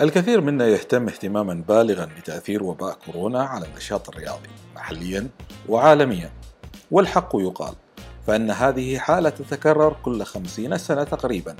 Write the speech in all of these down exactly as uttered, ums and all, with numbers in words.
الكثير منا يهتم اهتماما بالغا بتأثير وباء كورونا على النشاط الرياضي محليا وعالميا، والحق يقال فإن هذه حالة تتكرر كل خمسين سنة تقريبا.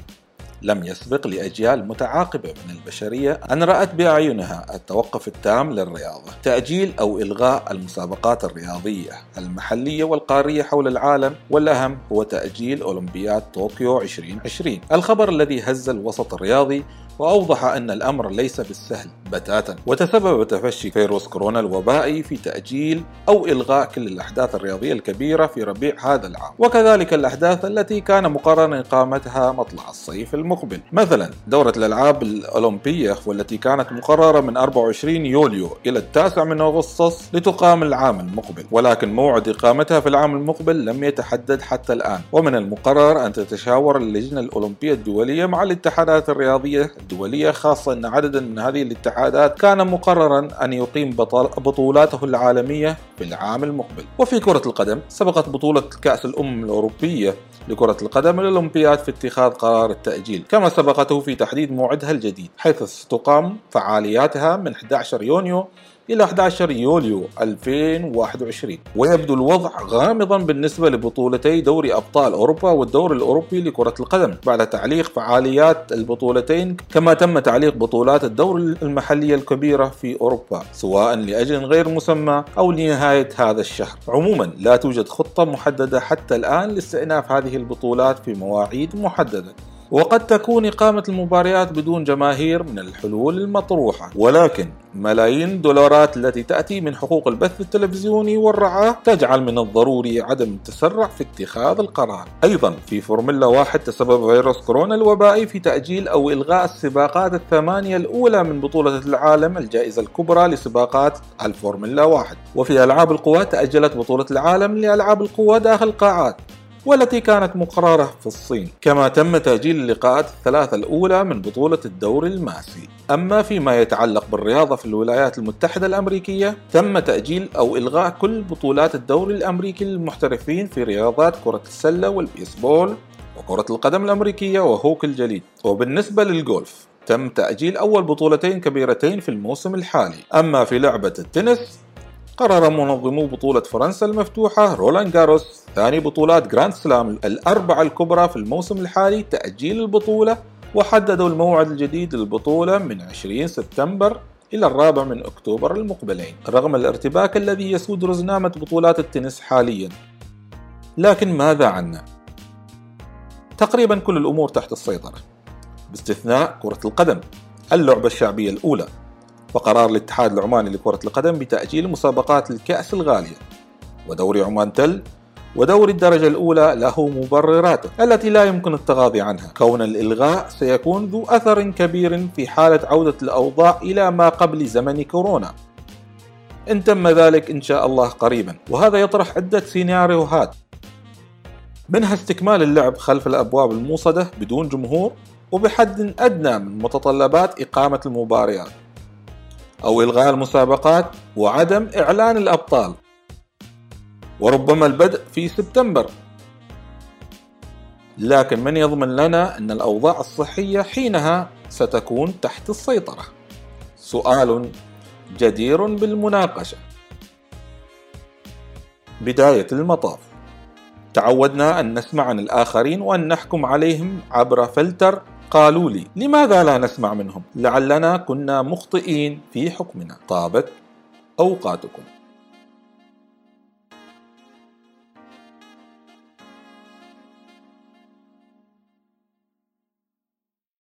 لم يسبق لأجيال متعاقبة من البشرية أن رأت بأعينها التوقف التام للرياضة، تأجيل أو إلغاء المسابقات الرياضية المحلية والقارية حول العالم، والأهم هو تأجيل أولمبياد طوكيو عشرين عشرين. الخبر الذي هز الوسط الرياضي وأوضح أن الأمر ليس بالسهل بتاتا، وتسبب تفشي فيروس كورونا الوبائي في تأجيل أو إلغاء كل الأحداث الرياضية الكبيرة في ربيع هذا العام، وكذلك الأحداث التي كان مقررا إقامتها مطلع الصيف المقبل، مثلا دورة الألعاب الأولمبية والتي كانت مقررة من أربعة وعشرين يوليو إلى التاسع من أغسطس لتقام العام المقبل، ولكن موعد إقامتها في العام المقبل لم يتحدد حتى الآن، ومن المقرر أن تتشاور اللجنة الأولمبية الدولية مع الاتحادات الرياضية الدولية، خاصة أن عددا من هذه الاتحادات كان مقررا أن يقيم بطولاته العالمية في العام المقبل. وفي كرة القدم، سبقت بطولة كأس الأمم الأوروبية لكرة القدم الأولمبياد في اتخاذ قرار التأجيل، كما سبقته في تحديد موعدها الجديد، حيث ستقام فعالياتها من أحد عشر يونيو إلى أحد عشر يوليو ألفين وواحد وعشرين. ويبدو الوضع غامضا بالنسبة لبطولتي دوري أبطال أوروبا والدوري الأوروبي لكرة القدم، بعد تعليق فعاليات البطولتين كما تم تعليق بطولات الدوري المحلية الكبيرة في أوروبا، سواء لأجل غير مسمى أو لنهاية هذا الشهر. عموما لا توجد خطة محددة حتى الآن لاستئناف هذه البطولات في مواعيد محددة، وقد تكون إقامة المباريات بدون جماهير من الحلول المطروحة، ولكن ملايين الدولارات التي تأتي من حقوق البث التلفزيوني والرعاة تجعل من الضروري عدم التسرع في اتخاذ القرار. أيضا في فورمولا واحد، تسبب فيروس كورونا الوبائي في تأجيل أو إلغاء السباقات الثمانية الأولى من بطولة العالم، الجائزة الكبرى لسباقات الفورمولا واحد. وفي ألعاب القوى، تأجلت بطولة العالم لألعاب القوى داخل قاعات والتي كانت مقررة في الصين، كما تم تأجيل اللقاءات الثلاثة الأولى من بطولة الدوري الماسي. أما فيما يتعلق بالرياضة في الولايات المتحدة الأمريكية، تم تأجيل أو إلغاء كل بطولات الدوري الأمريكي للمحترفين في رياضات كرة السلة والبيسبول وكرة القدم الأمريكية وهوكي الجليد. وبالنسبة للجولف، تم تأجيل أول بطولتين كبيرتين في الموسم الحالي. أما في لعبة التنس، قرر منظمو بطولة فرنسا المفتوحة رولان جاروس، ثاني بطولات جراند سلام الأربعة الكبرى في الموسم الحالي، تأجيل البطولة، وحددوا الموعد الجديد للبطولة من عشرين سبتمبر إلى الرابع من أكتوبر المقبلين، رغم الارتباك الذي يسود رزنامة بطولات التنس حاليا. لكن ماذا عنا؟ تقريبا كل الأمور تحت السيطرة، باستثناء كرة القدم، اللعبة الشعبية الأولى، وقرار الاتحاد العماني لكرة القدم بتأجيل مسابقات الكأس الغالية ودوري عمان تل ودوري الدرجة الأولى له مبرراته التي لا يمكن التغاضي عنها، كون الإلغاء سيكون ذو أثر كبير في حالة عودة الأوضاع إلى ما قبل زمن كورونا، إن تم ذلك إن شاء الله قريبا. وهذا يطرح عدة سيناريوهات، منها استكمال اللعب خلف الأبواب الموصدة بدون جمهور وبحد أدنى من متطلبات إقامة المباريات، أو إلغاء المسابقات وعدم إعلان الأبطال، وربما البدء في سبتمبر. لكن من يضمن لنا أن الأوضاع الصحية حينها ستكون تحت السيطرة؟ سؤال جدير بالمناقشة. بداية المطاف، تعودنا أن نسمع عن الآخرين وأن نحكم عليهم عبر فلتر قالوا لي، لماذا لا نسمع منهم؟ لعلنا كنا مخطئين في حكمنا. طابت أوقاتكم.